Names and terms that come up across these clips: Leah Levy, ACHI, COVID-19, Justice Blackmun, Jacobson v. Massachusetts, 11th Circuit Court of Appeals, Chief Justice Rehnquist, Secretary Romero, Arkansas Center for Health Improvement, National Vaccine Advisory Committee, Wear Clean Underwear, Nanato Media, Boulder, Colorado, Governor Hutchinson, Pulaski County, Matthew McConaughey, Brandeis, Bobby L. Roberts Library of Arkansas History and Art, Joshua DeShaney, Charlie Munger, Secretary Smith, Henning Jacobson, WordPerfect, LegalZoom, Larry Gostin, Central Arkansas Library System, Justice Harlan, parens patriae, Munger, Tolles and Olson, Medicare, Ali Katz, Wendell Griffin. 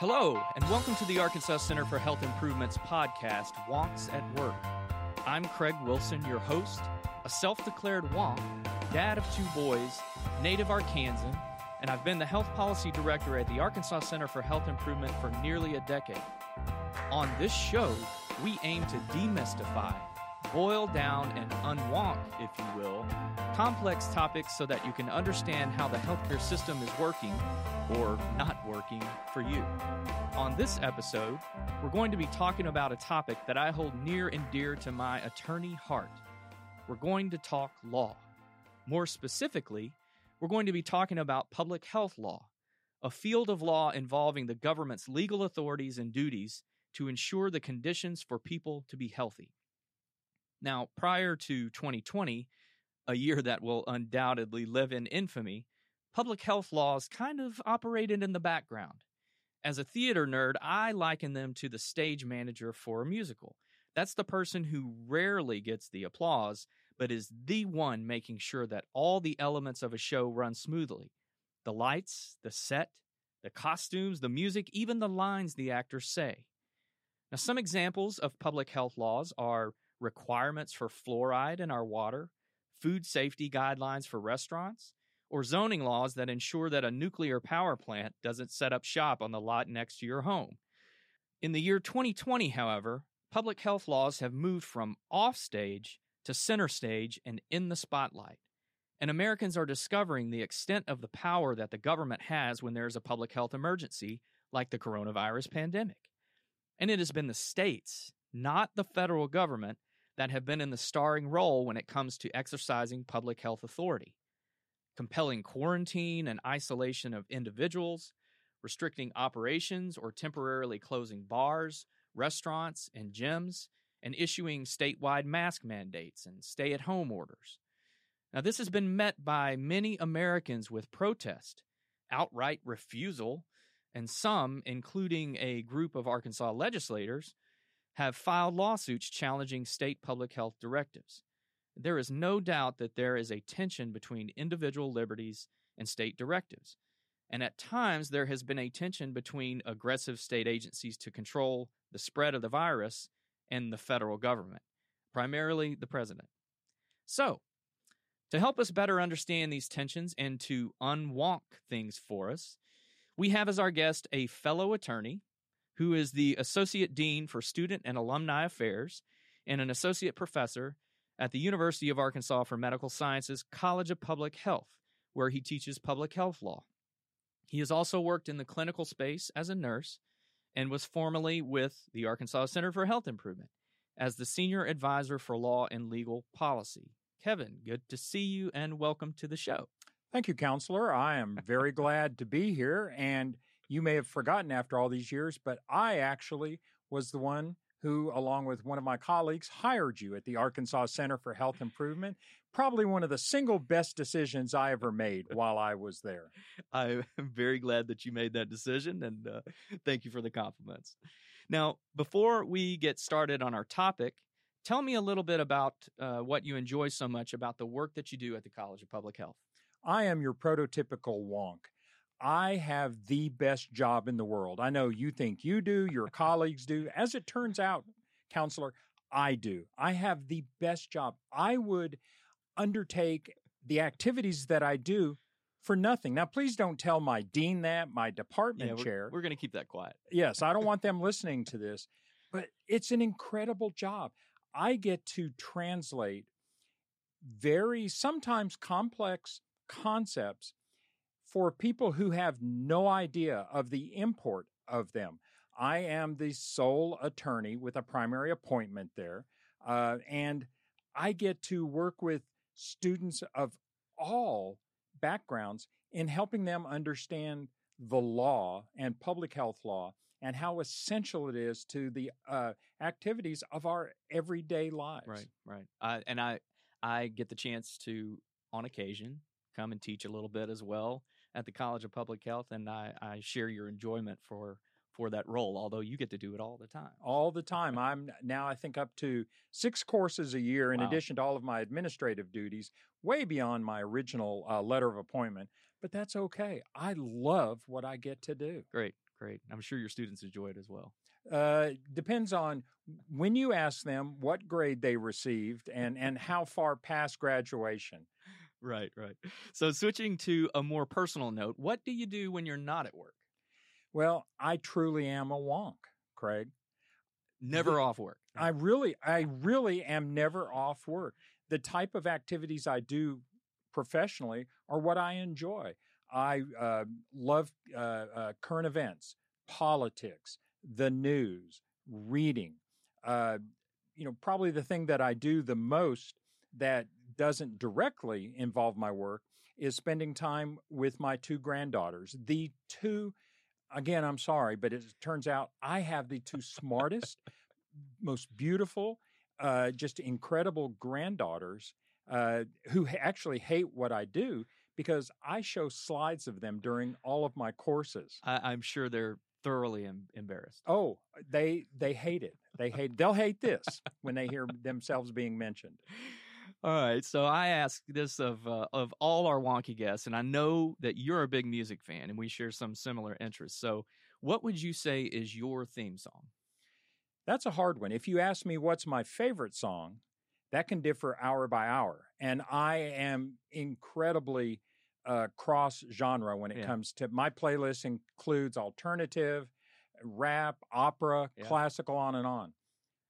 Hello, and welcome to the Arkansas Center for Health Improvement's podcast, Wonks at Work. I'm Craig Wilson, your host, a self-declared wonk, dad of two boys, native Arkansan, and I've been the health policy director at the Arkansas Center for Health Improvement for nearly a decade. On this show, we aim to demystify, boil down, and unwonk, if you will, complex topics so that you can understand how the healthcare system is working or not working for you. On this episode, we're going to be talking about a topic that I hold near and dear to my attorney heart. We're going to talk law. More specifically, we're going to be talking about public health law, a field of law involving the government's legal authorities and duties to ensure the conditions for people to be healthy. Now, prior to 2020, a year that will undoubtedly live in infamy, public health laws kind of operated in the background. As a theater nerd, I liken them to the stage manager for a musical. That's the person who rarely gets the applause, but is the one making sure that all the elements of a show run smoothly. The lights, the set, the costumes, the music, even the lines the actors say. Now, some examples of public health laws are requirements for fluoride in our water, food safety guidelines for restaurants, or zoning laws that ensure that a nuclear power plant doesn't set up shop on the lot next to your home. In the year 2020, however, public health laws have moved from offstage to center stage and in the spotlight, and Americans are discovering the extent of the power that the government has when there is a public health emergency like the coronavirus pandemic. And it has been the states, not the federal government, that have been in the starring role when it comes to exercising public health authority, compelling quarantine and isolation of individuals, restricting operations or temporarily closing bars, restaurants, and gyms, and issuing statewide mask mandates and stay-at-home orders. Now, this has been met by many Americans with protest, outright refusal, and some, including a group of Arkansas legislators, have filed lawsuits challenging state public health directives. There is no doubt that there is a tension between individual liberties and state directives. And at times, there has been a tension between aggressive state agencies to control the spread of the virus and the federal government, primarily the president. So, to help us better understand these tensions and to unwonk things for us, we have as our guest a fellow attorney who is the Associate Dean for Student and Alumni Affairs and an Associate Professor at the University of Arkansas for Medical Sciences College of Public Health, where he teaches public health law. He has also worked in the clinical space as a nurse and was formerly with the Arkansas Center for Health Improvement as the Senior Advisor for Law and Legal Policy. Kevin, good to see you and welcome to the show. Thank you, Counselor. I am very glad to be here, and you may have forgotten after all these years, but I actually was the one who, along with one of my colleagues, hired you at the Arkansas Center for Health Improvement. Probably one of the single best decisions I ever made while I was there. I'm very glad that you made that decision, and thank you for the compliments. Now, before we get started on our topic, tell me a little bit about what you enjoy so much about the work that you do at the College of Public Health. I am your prototypical wonk. I have the best job in the world. I know you think you do, your colleagues do. As it turns out, Counselor, I do. I have the best job. I would undertake the activities that I do for nothing. Now, please don't tell my dean that, my department chair. We're going to keep that quiet. Yes, I don't want them listening to this, but it's an incredible job. I get to translate very, sometimes complex concepts for people who have no idea of the import of them. I am the sole attorney with a primary appointment there, and I get to work with students of all backgrounds in helping them understand the law and public health law and how essential it is to the activities of our everyday lives. Right, right. And I get the chance to, on occasion, come and teach a little bit as well at the College of Public Health, and I share your enjoyment for for that role, although you get to do it all the time. All the time. I'm now, I think, up to 6 courses a year in addition to all of my administrative duties, way beyond my original letter of appointment. But that's okay. I love what I get to do. Great. Great. I'm sure your students enjoy it as well. Depends on when you ask them what grade they received and how far past graduation. Right, right. So switching to a more personal note, what do you do when you're not at work? Well, I truly am a wonk, Craig. Never off work. I really am never off work. The type of activities I do professionally are what I enjoy. I love current events, politics, the news, reading. Probably the thing that I do the most that doesn't directly involve my work is spending time with my 2 granddaughters. The 2, again, I'm sorry, but it turns out I have the 2 smartest, most beautiful, just incredible granddaughters who actually hate what I do, because I show slides of them during all of my courses. I'm sure they're thoroughly embarrassed. Oh, they hate it. They'll hate this when they hear themselves being mentioned. All right, so I ask this of all our wonky guests, and I know that you're a big music fan, and we share some similar interests. So what would you say is your theme song? That's a hard one. If you ask me what's my favorite song, that can differ hour by hour. And I am incredibly cross-genre when it comes to my playlist includes alternative, rap, opera, classical, on and on.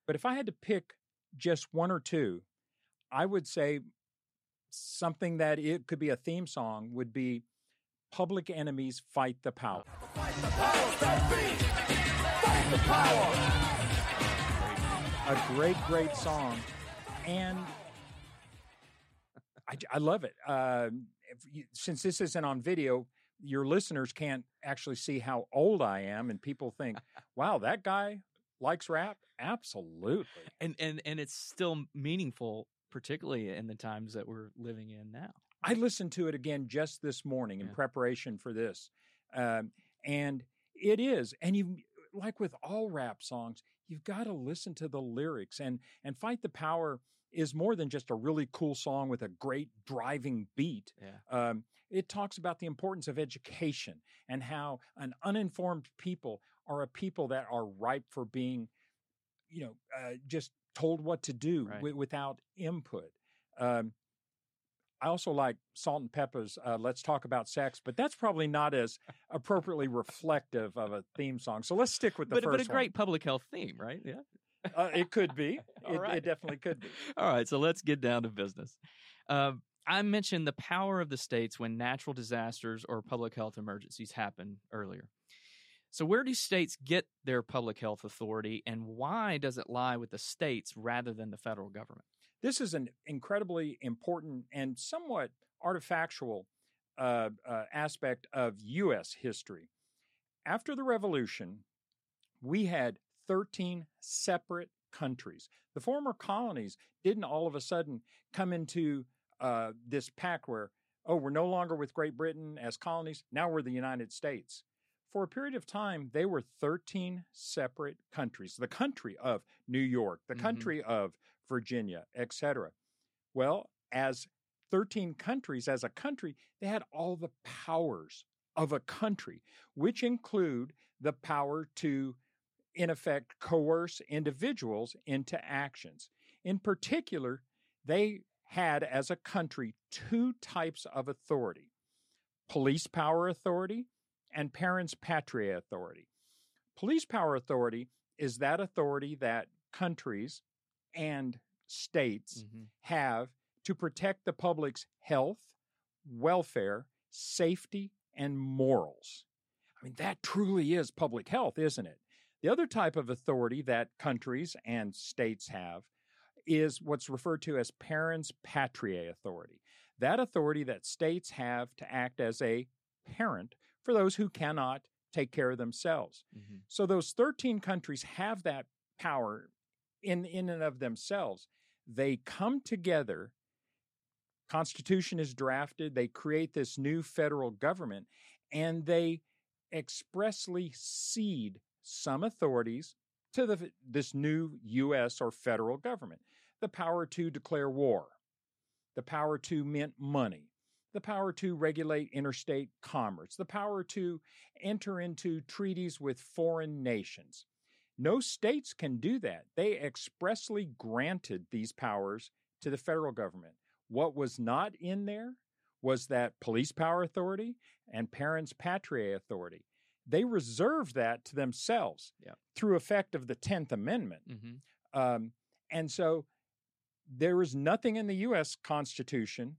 But if I had to pick just one or two, I would say something that it could be a theme song would be Public Enemy's Fight the Power. Fight the powers that be. Fight the power. A great song. And I love it. Since this isn't on video, your listeners can't actually see how old I am, and people think, wow, that guy likes rap? Absolutely. And it's still meaningful, particularly in the times that we're living in now. I listened to it again just this morning in preparation for this. And it is. And you, like with all rap songs, you've got to listen to the lyrics. And Fight the Power is more than just a really cool song with a great driving beat. Yeah. It talks about the importance of education and how an uninformed people are a people that are ripe for being, just told what to do without input. I also like Salt and Pepper's Let's Talk About Sex, but that's probably not as appropriately reflective of a theme song. So let's stick with the first one. But a great public health theme, right? Yeah. It could be. It definitely could be. All right, so let's get down to business. I mentioned the power of the states when natural disasters or public health emergencies happen earlier. So where do states get their public health authority, and why does it lie with the states rather than the federal government? This is an incredibly important and somewhat artifactual aspect of U.S. history. After the Revolution, we had 13 separate countries. The former colonies didn't all of a sudden come into this pact where, oh, we're no longer with Great Britain as colonies, now we're the United States. For a period of time, they were 13 separate countries, the country of New York, the country of Virginia, etc. Well, as 13 countries, as a country, they had all the powers of a country, which include the power to, in effect, coerce individuals into actions. In particular, they had, as a country, 2 types of authority: police power authority and parents patria authority. Police power authority is that authority that countries and states have to protect the public's health, welfare, safety, and morals. I mean, that truly is public health, isn't it? The other type of authority that countries and states have is what's referred to as parents patria authority. That authority that states have to act as a parent for those who cannot take care of themselves. So those 13 countries have that power in and of themselves. They come together, Constitution is drafted, they create this new federal government, and they expressly cede some authorities to this new U.S. or federal government. The power to declare war, the power to mint money, the power to regulate interstate commerce, the power to enter into treaties with foreign nations. No states can do that. They expressly granted these powers to the federal government. What was not in there was that police power authority and parens patriae authority. They reserved that to themselves through effect of the 10th Amendment. Mm-hmm. And so there is nothing in the U.S. Constitution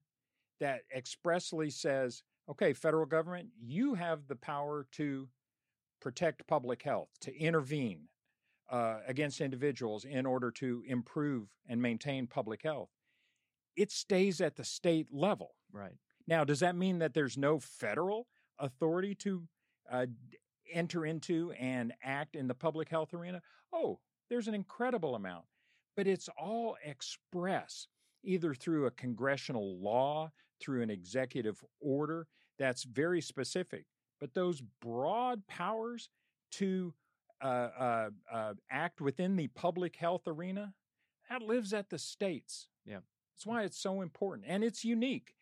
that expressly says, okay, federal government, you have the power to protect public health, to intervene against individuals in order to improve and maintain public health. It stays at the state level. Right. Now, does that mean that there's no federal authority to enter into and act in the public health arena? Oh, there's an incredible amount, but it's all express, either through a congressional law, through an executive order that's very specific. But those broad powers to act within the public health arena, that lives at the states. Yeah, that's why it's so important, and it's unique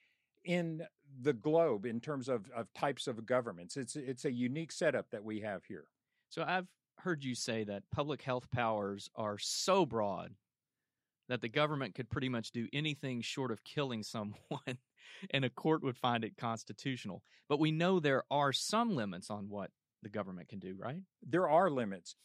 in the globe in terms of types of governments. It's a unique setup that we have here. So I've heard you say that public health powers are so broad that the government could pretty much do anything short of killing someone and a court would find it constitutional. But we know there are some limits on what the government can do, right? There are limits.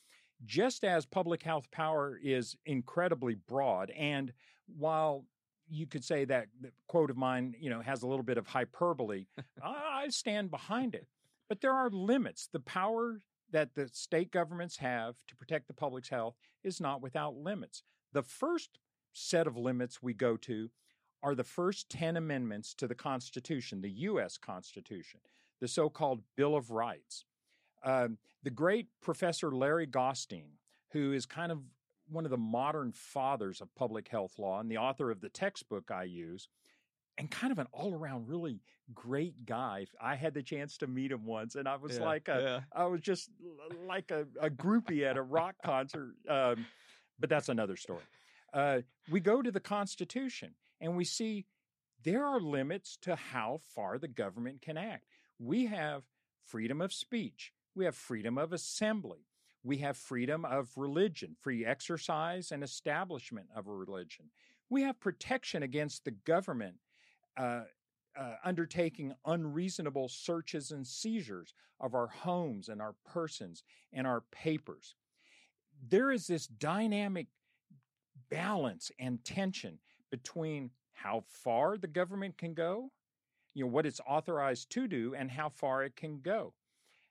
Just as public health power is incredibly broad, and while you could say that the quote of mine, has a little bit of hyperbole, I stand behind it. But there are limits. The power that the state governments have to protect the public's health is not without limits. The first set of limits we go to are the first 10 amendments to the Constitution, the U.S. Constitution, the so-called Bill of Rights. The great Professor Larry Gostin, who is kind of one of the modern fathers of public health law and the author of the textbook I use, and kind of an all-around really great guy. I had the chance to meet him once, and I was I was just like a groupie at a rock concert. But that's another story. We go to the Constitution, and we see there are limits to how far the government can act. We have freedom of speech. We have freedom of assembly. We have freedom of religion, free exercise and establishment of a religion. We have protection against the government undertaking unreasonable searches and seizures of our homes and our persons and our papers. There is this dynamic balance and tension between how far the government can go, what it's authorized to do, and how far it can go.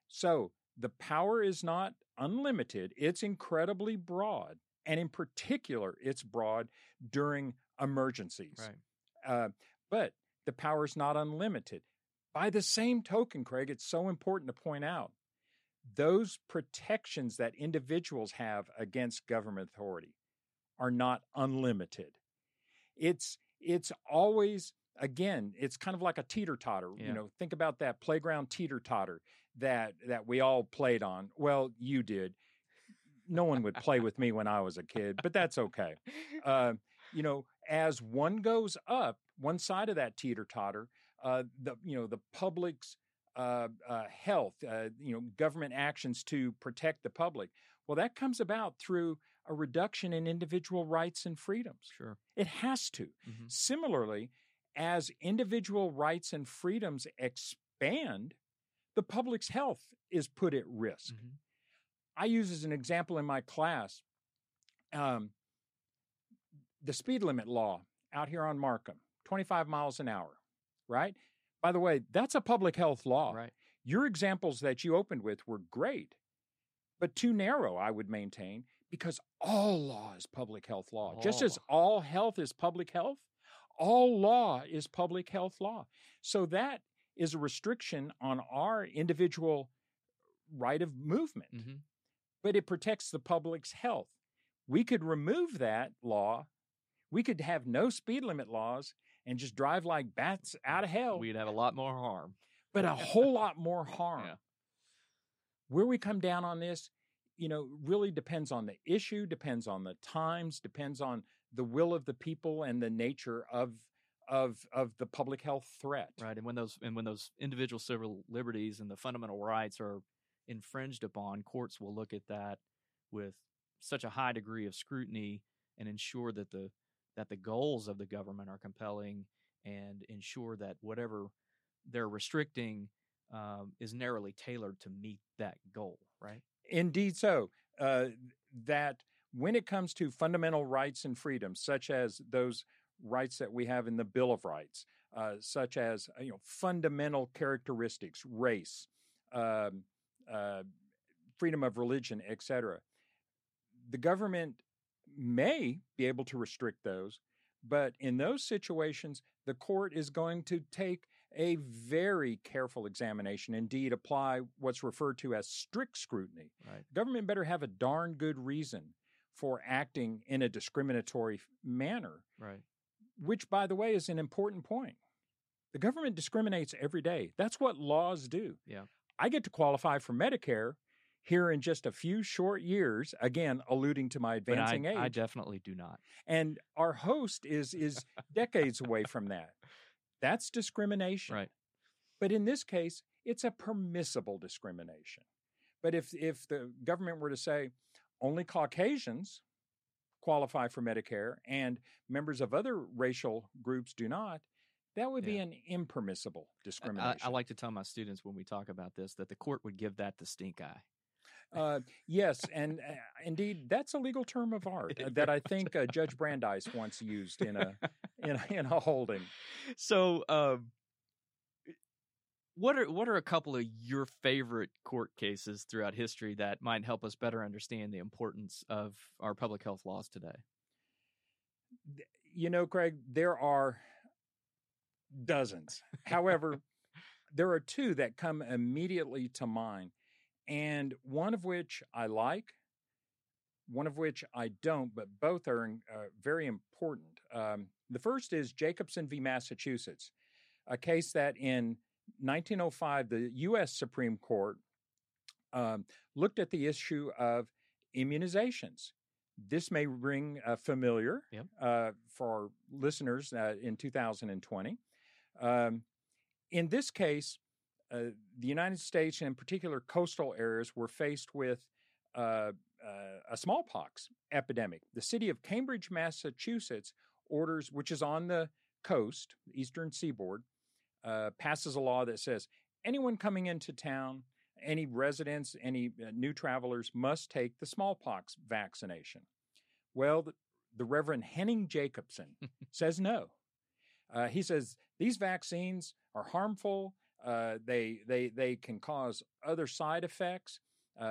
So the power is not unlimited. It's incredibly broad. And in particular, it's broad during emergencies. Right. But the power is not unlimited. By the same token, Craig, it's so important to point out those protections that individuals have against government authority are not unlimited. It's always, again, it's kind of like a teeter-totter. Yeah. Think about that playground teeter-totter that we all played on. Well, you did. No one would play with me when I was a kid, but that's okay. As one goes up, one side of that teeter-totter, the public's health, government actions to protect the public. Well, that comes about through a reduction in individual rights and freedoms. Sure. It has to. Mm-hmm. Similarly, as individual rights and freedoms expand, the public's health is put at risk. Mm-hmm. I use as an example in my class, the speed limit law out here on Markham, 25 miles an hour, right? By the way, that's a public health law. Right. Your examples that you opened with were great, but too narrow, I would maintain, because all law is public health law. Oh. Just as all health is public health, all law is public health law. So that is a restriction on our individual right of movement, mm-hmm. but it protects the public's health. We could remove that law. We could have no speed limit laws and just drive like bats out of hell. We'd have a lot more harm. But a whole lot more harm. Yeah. Where we come down on this you know, really depends on the issue, depends on the times, depends on the will of the people and the nature of the public health threat. Right. And when those individual civil liberties and the fundamental rights are infringed upon, courts will look at that with such a high degree of scrutiny and ensure that the goals of the government are compelling and ensure that whatever they're restricting is narrowly tailored to meet that goal, right? Indeed so. That when it comes to fundamental rights and freedoms, such as those rights that we have in the Bill of Rights, such as fundamental characteristics, race, freedom of religion, etc., the government may be able to restrict those, but in those situations, the court is going to take a very careful examination, indeed apply what's referred to as strict scrutiny. Right. The government better have a darn good reason for acting in a discriminatory manner, right, which, by the way, is an important point. The government discriminates every day. That's what laws do. Yeah. I get to qualify for Medicare here in just a few short years, again, alluding to my advancing age. I definitely do not. And our host is decades away from that. That's discrimination. Right. But in this case, it's a permissible discrimination. But if the government were to say, only Caucasians qualify for Medicare and members of other racial groups do not, that would be an impermissible discrimination. I like to tell my students when we talk about this that the court would give that the stink eye. Yes, and indeed, that's a legal term of art that I think Judge Brandeis once used in a holding. So, what are a couple of your favorite court cases throughout history that might help us better understand the importance of our public health laws today? You know, Craig, there are dozens. However, there are two that come immediately to mind. And one of which I like, one of which I don't, but both are very important. The first is Jacobson v. Massachusetts, a case that in 1905, the U.S. Supreme Court looked at the issue of immunizations. This may ring familiar for listeners in 2020. In this case, the United States, and in particular coastal areas, were faced with a smallpox epidemic. The city of Cambridge, Massachusetts, which is on the coast, the eastern seaboard, passes a law that says anyone coming into town, any residents, any new travelers must take the smallpox vaccination. Well, the Reverend Henning Jacobson says no. He says these vaccines are harmful. They can cause other side effects.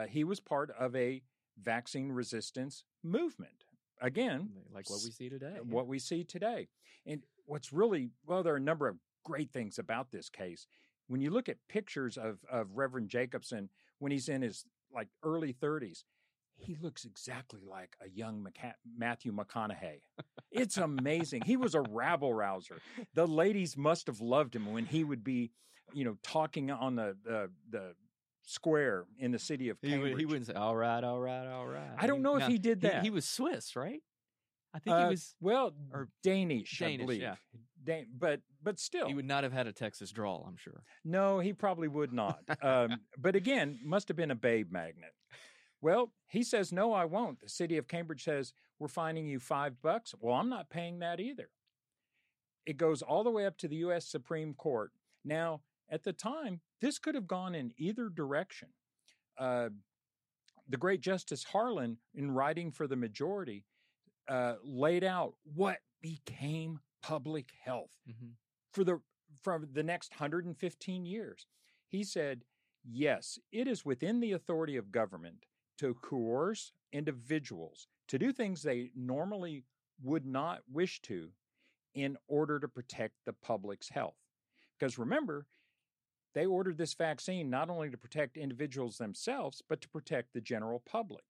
He was part of a vaccine resistance movement. Again, like what we see today. What we see today. And what's really, there are a number of great things about this case. When you look at pictures of Reverend Jacobson, when he's in his early 30s, he looks exactly like a young Matthew McConaughey. It's amazing. He was a rabble-rouser. The ladies must have loved him when he would be, talking on the square in the city of Cambridge. He wouldn't say, all right, all right, all right. I don't know if he did that. He was Swiss, right? I think he was... or Danish, I believe. Yeah. But still. He would not have had a Texas drawl, I'm sure. No, he probably would not. But again, must have been a babe magnet. Well, he says, no, I won't. The city of Cambridge says, we're fining you $5. Well, I'm not paying that either. It goes all the way up to the U.S. Supreme Court. Now, at the time, this could have gone in either direction. The great Justice Harlan, in writing for the majority, laid out what became public health for the next 115 years. He said, yes, it is within the authority of government to coerce individuals to do things they normally would not wish to in order to protect the public's health. Because remember, they ordered this vaccine not only to protect individuals themselves, but to protect the general public.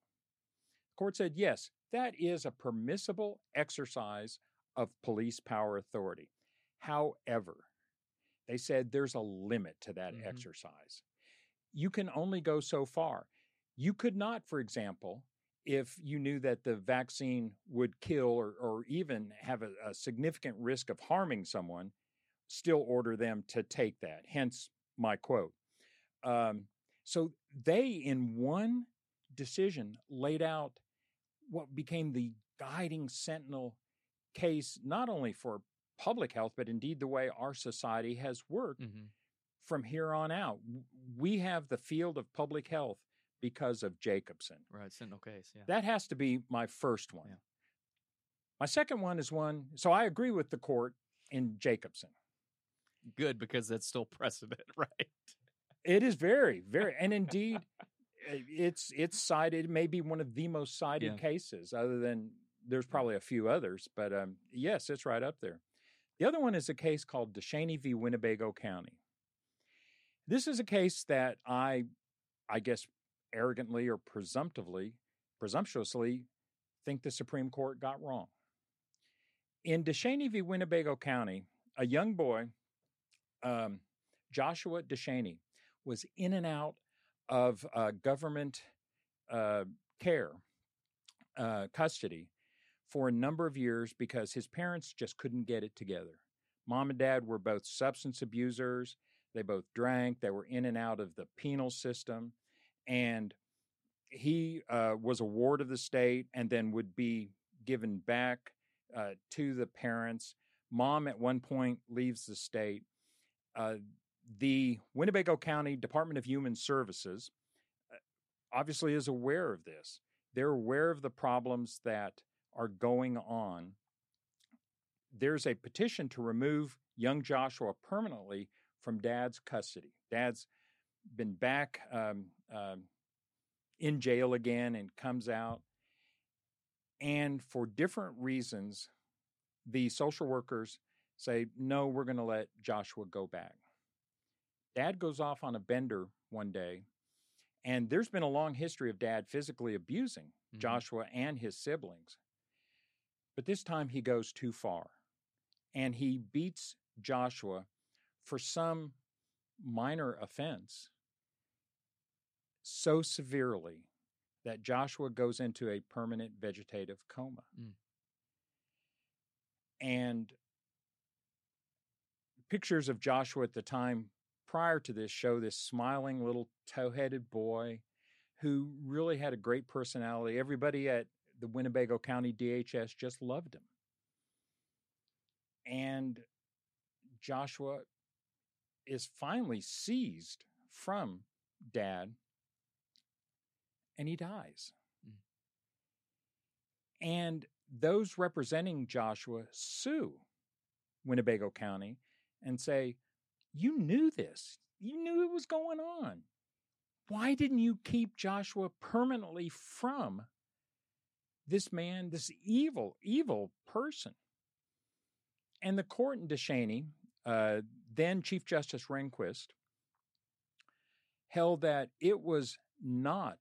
The court said, yes, that is a permissible exercise of police power authority. However, they said there's a limit to that exercise. You can only go so far. You could not, for example, if you knew that the vaccine would kill or even have a significant risk of harming someone, still order them to take that, hence my quote. So they, in one decision, laid out what became the guiding sentinel case, not only for public health, but indeed the way our society has worked from here on out. We have the field of public health because of Jacobson. Right, sentinel case, yeah. That has to be my first one. Yeah. My second one is one, so I agree with the court in Jacobson. Good, because that's still precedent, right? It is very, very, and indeed, it's cited, maybe one of the most cited cases, other than there's probably a few others, but yes, it's right up there. The other one is a case called DeShaney v. Winnebago County. This is a case that I guess, arrogantly or presumptuously think the Supreme Court got wrong. In DeShaney v. Winnebago County, a young boy, Joshua DeShaney, was in and out of government care, custody, for a number of years because his parents just couldn't get it together. Mom and dad were both substance abusers. They both drank. They were in and out of the penal system. And he was a ward of the state and then would be given back to the parents. Mom, at one point, leaves the state. The Winnebago County Department of Human Services obviously is aware of this. They're aware of the problems that are going on. There's a petition to remove young Joshua permanently from dad's custody. Dad's been back in jail again and comes out. And for different reasons, the social workers say, no, we're going to let Joshua go back. Dad goes off on a bender one day, and there's been a long history of dad physically abusing Joshua and his siblings. But this time he goes too far, and he beats Joshua for some minor offense so severely that Joshua goes into a permanent vegetative coma. And pictures of Joshua at the time prior to this show this smiling little tow-headed boy who really had a great personality. Everybody at the Winnebago County DHS just loved him. And Joshua is finally seized from dad, and he dies. And those representing Joshua sue Winnebago County and say, you knew this. You knew it was going on. Why didn't you keep Joshua permanently from this man, this evil, evil person? And the court in DeShaney, then Chief Justice Rehnquist, held that it was not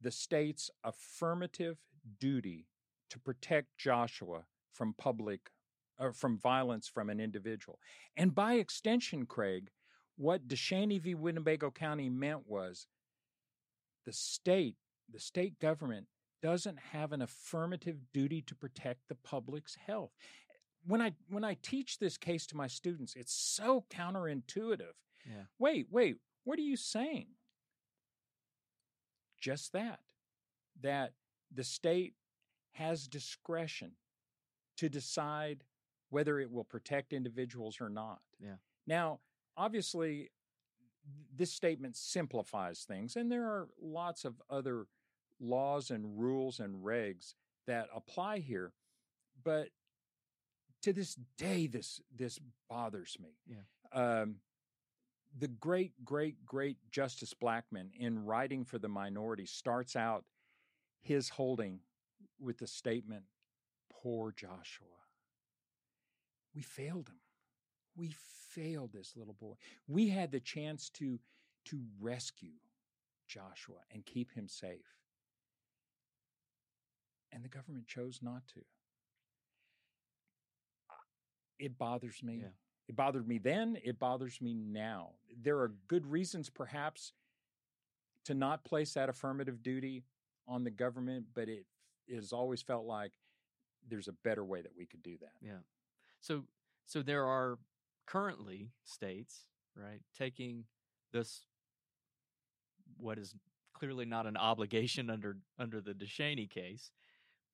the state's affirmative duty to protect Joshua from public, or from violence from an individual. And by extension, Craig, what DeShaney v. Winnebago County meant was the state government doesn't have an affirmative duty to protect the public's health. When I teach this case to my students, it's so counterintuitive. Yeah. Wait, what are you saying? Just that the state has discretion to decide whether it will protect individuals or not. Yeah. Now, obviously, this statement simplifies things, and there are lots of other laws and rules and regs that apply here, but to this day, this bothers me. Yeah. The great Justice Blackmun, in writing for the minority, starts out his holding with the statement, poor Joshua. We failed him. We failed this little boy. We had the chance to rescue Joshua and keep him safe. And the government chose not to. It bothers me. Yeah. It bothered me then. It bothers me now. There are good reasons, perhaps, to not place that affirmative duty on the government, but it has always felt like there's a better way that we could do that. Yeah. So there are currently states, right, taking this, what is clearly not an obligation under the DeShaney case,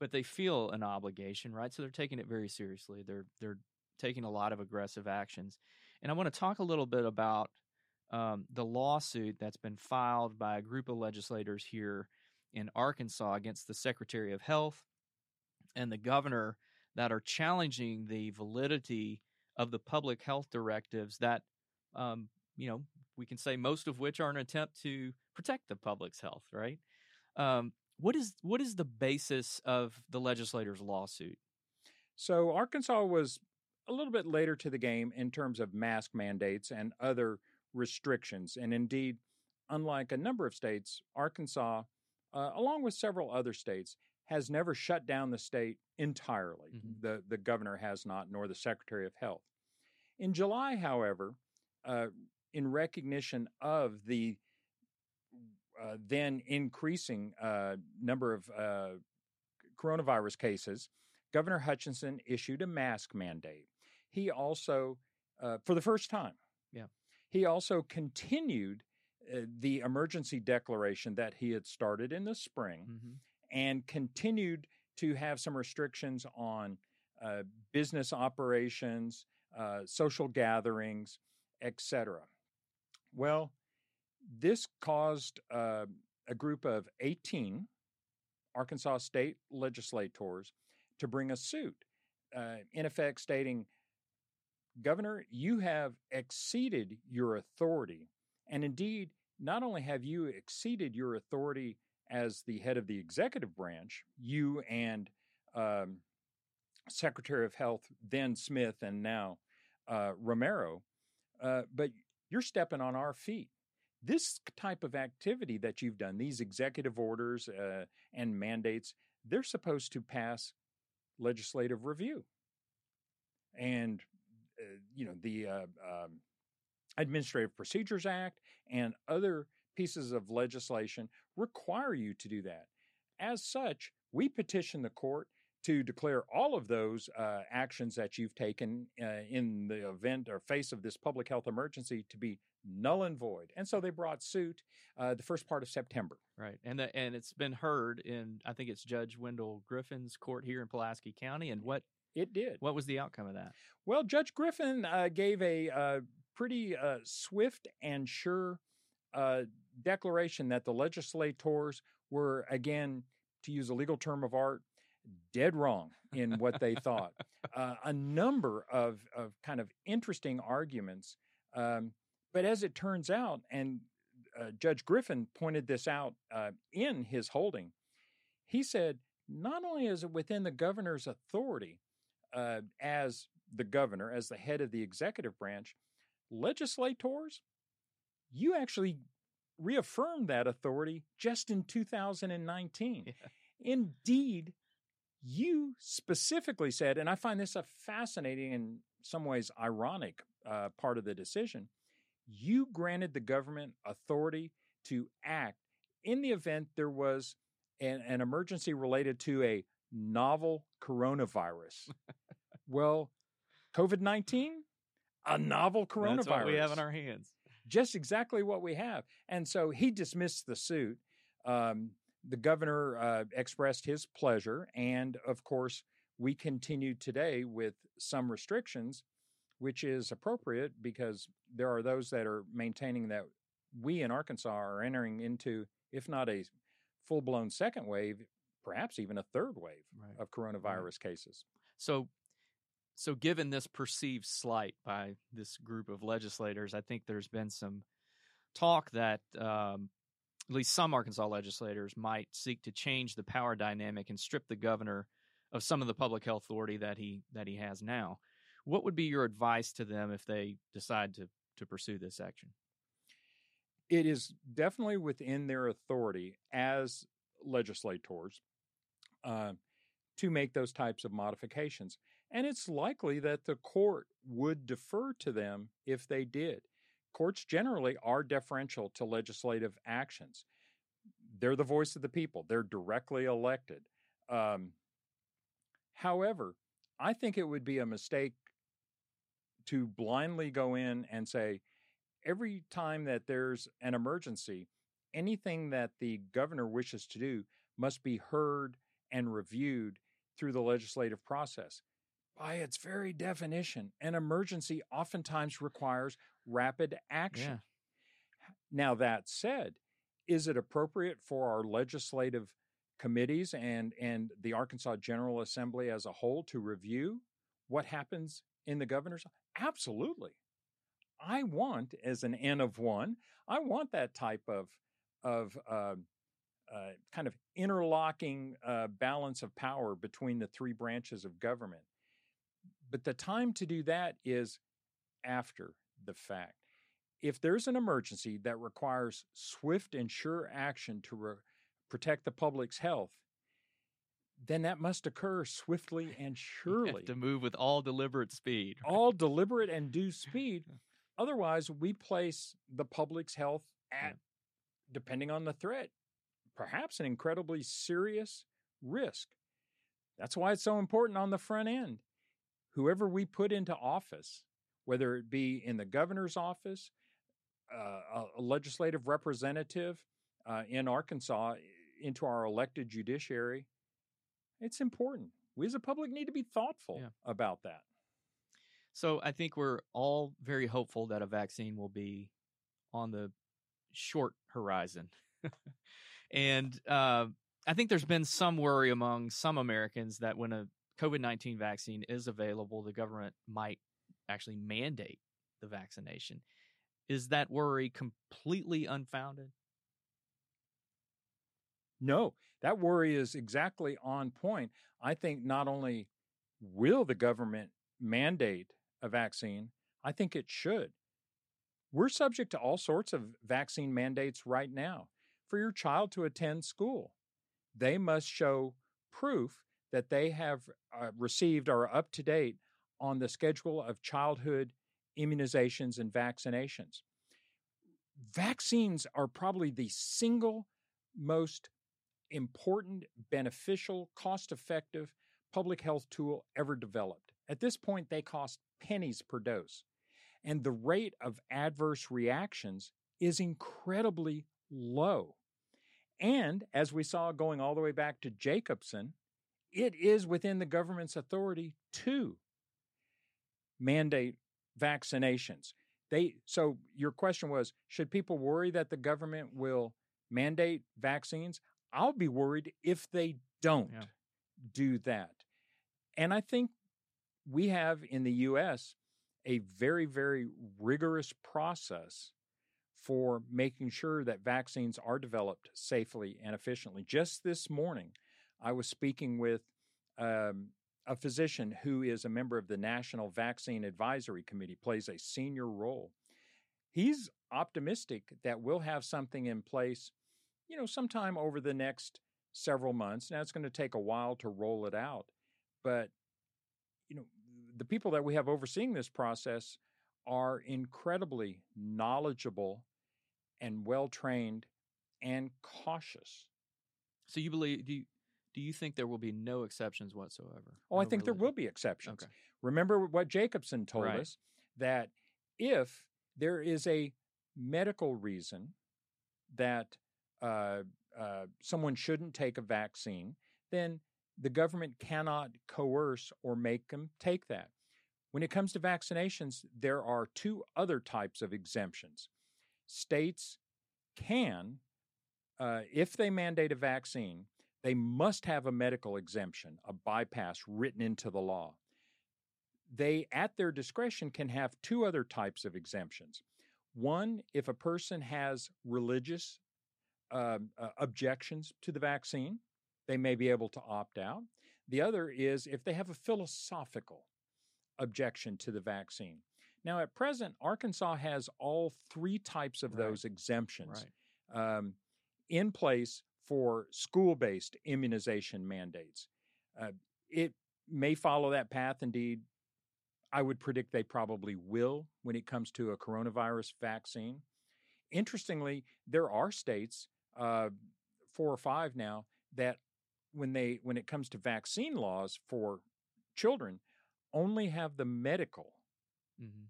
but they feel an obligation, right? So they're taking it very seriously. They're taking a lot of aggressive actions. And I want to talk a little bit about the lawsuit that's been filed by a group of legislators here in Arkansas against the Secretary of Health and the governor that are challenging the validity of the public health directives that, we can say most of which are an attempt to protect the public's health, right? What is the basis of the legislator's lawsuit? So Arkansas was a little bit later to the game in terms of mask mandates and other restrictions. And indeed, unlike a number of states, Arkansas, along with several other states, has never shut down the state entirely. Mm-hmm. The governor has not, nor the Secretary of Health. In July, however, in recognition of the then increasing number of coronavirus cases, Governor Hutchinson issued a mask mandate. He also, for the first time, he also continued the emergency declaration that he had started in the spring, mm-hmm. and continued to have some restrictions on business operations, social gatherings, etc. Well, this caused a group of 18 Arkansas state legislators to bring a suit, in effect stating, Governor, you have exceeded your authority. And indeed, not only have you exceeded your authority as the head of the executive branch, you and Secretary of Health, then Smith, and now Romero, but you're stepping on our feet. This type of activity that you've done, these executive orders and mandates, they're supposed to pass legislative review. And, the Administrative Procedures Act and other pieces of legislation require you to do that. As such, we petition the court to declare all of those actions that you've taken in the event or face of this public health emergency to be null and void. And so they brought suit the first part of September. Right. And it's been heard in, I think it's Judge Wendell Griffin's court here in Pulaski County. And what? It did. What was the outcome of that? Well, Judge Griffin gave a pretty swift and sure declaration that the legislators were, again, to use a legal term of art, dead wrong in what they thought. A number of kind of interesting arguments. But as it turns out, and Judge Griffin pointed this out in his holding, he said, not only is it within the governor's authority as the governor, as the head of the executive branch, legislators, you actually reaffirmed that authority just in 2019. Yeah. Indeed, you specifically said, and I find this a fascinating and some ways ironic part of the decision, you granted the government authority to act in the event there was an emergency related to a novel coronavirus. Well, COVID-19, a novel coronavirus. That's what we have in our hands. Just exactly what we have. And so he dismissed the suit. The governor expressed his pleasure. And, of course, we continue today with some restrictions, which is appropriate because there are those that are maintaining that we in Arkansas are entering into, if not a full-blown second wave, perhaps even a third wave of coronavirus cases. So given this perceived slight by this group of legislators, I think there's been some talk that at least some Arkansas legislators might seek to change the power dynamic and strip the governor of some of the public health authority that he has now. What would be your advice to them if they decide to pursue this action? It is definitely within their authority as legislators to make those types of modifications. And it's likely that the court would defer to them if they did. Courts generally are deferential to legislative actions. They're the voice of the people. They're directly elected. However, I think it would be a mistake to blindly go in and say, every time that there's an emergency, anything that the governor wishes to do must be heard and reviewed through the legislative process. By its very definition, an emergency oftentimes requires rapid action. Yeah. Now, that said, is it appropriate for our legislative committees and the Arkansas General Assembly as a whole to review what happens in the governor's? Absolutely. I want, as an N of one, I want that type of kind of interlocking balance of power between the three branches of government. But the time to do that is after the fact. If there's an emergency that requires swift and sure action to protect the public's health, then that must occur swiftly and surely. You have to move with all deliberate speed. Right? All deliberate and due speed. Otherwise, we place the public's health at, depending on the threat, perhaps an incredibly serious risk. That's why it's so important on the front end. Whoever we put into office, whether it be in the governor's office, a legislative representative in Arkansas, into our elected judiciary, it's important. We as a public need to be thoughtful about that. So I think we're all very hopeful that a vaccine will be on the short horizon. And I think there's been some worry among some Americans that when a COVID-19 vaccine is available, the government might actually mandate the vaccination. Is that worry completely unfounded? No, that worry is exactly on point. I think not only will the government mandate a vaccine, I think it should. We're subject to all sorts of vaccine mandates right now. For your child to attend school, they must show proof that they have received or are up to date on the schedule of childhood immunizations and vaccinations. Vaccines are probably the single most important, beneficial, cost-effective public health tool ever developed. At this point, they cost pennies per dose, and the rate of adverse reactions is incredibly low. And as we saw going all the way back to Jacobson, it is within the government's authority to mandate vaccinations. So your question was, should people worry that the government will mandate vaccines? I'll be worried if they don't do that. And I think we have in the U.S. a very, very rigorous process for making sure that vaccines are developed safely and efficiently. Just this morning, I was speaking with a physician who is a member of the National Vaccine Advisory Committee, plays a senior role. He's optimistic that we'll have something in place, you know, sometime over the next several months. Now, it's going to take a while to roll it out, but, you know, the people that we have overseeing this process are incredibly knowledgeable and well-trained and cautious. So you believe, do you think there will be no exceptions whatsoever? Oh, no, I think there will be exceptions. Okay. Remember what Jacobson told us, that if there is a medical reason that someone shouldn't take a vaccine, then the government cannot coerce or make them take that. When it comes to vaccinations, there are two other types of exemptions. States can, if they mandate a vaccine, they must have a medical exemption, a bypass written into the law. They, at their discretion, can have two other types of exemptions. One, if a person has religious objections to the vaccine, they may be able to opt out. The other is if they have a philosophical objection to the vaccine. Now, at present, Arkansas has all three types of those exemptions in place for school-based immunization mandates. It may follow that path. Indeed, I would predict they probably will when it comes to a coronavirus vaccine. Interestingly, there are states, 4 or 5 now that when it comes to vaccine laws for children, only have the medical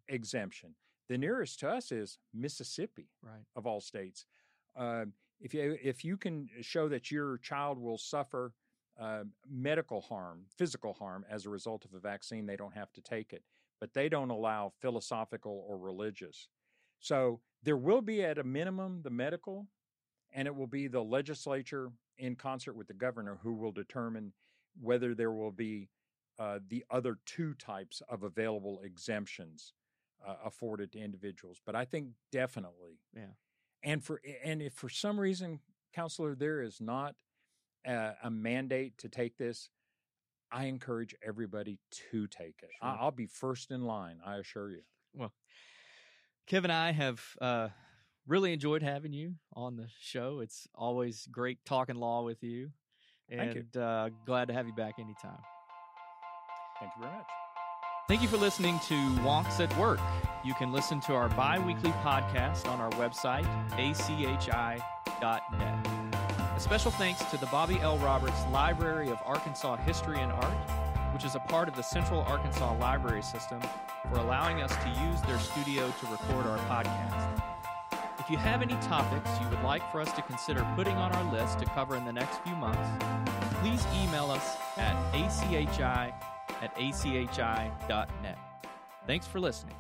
exemption. The nearest to us is Mississippi, right, of all states. If you can show that your child will suffer medical harm, physical harm as a result of a vaccine, they don't have to take it. But they don't allow philosophical or religious. So there will be at a minimum the medical, and it will be the legislature in concert with the governor who will determine whether there will be the other 2 types of available exemptions afforded to individuals. But I think definitely. Yeah. And if for some reason, Counselor, there is not a mandate to take this, I encourage everybody to take it. Sure. I'll be first in line, I assure you. Well, Kevin, I have really enjoyed having you on the show. It's always great talking law with you. And thank you. Glad to have you back anytime. Thank you very much. Thank you for listening to Wonks at Work. You can listen to our bi-weekly podcast on our website, achi.net. A special thanks to the Bobby L. Roberts Library of Arkansas History and Art, which is a part of the Central Arkansas Library System, for allowing us to use their studio to record our podcast. If you have any topics you would like for us to consider putting on our list to cover in the next few months, please email us at achi@achi.net. Thanks for listening.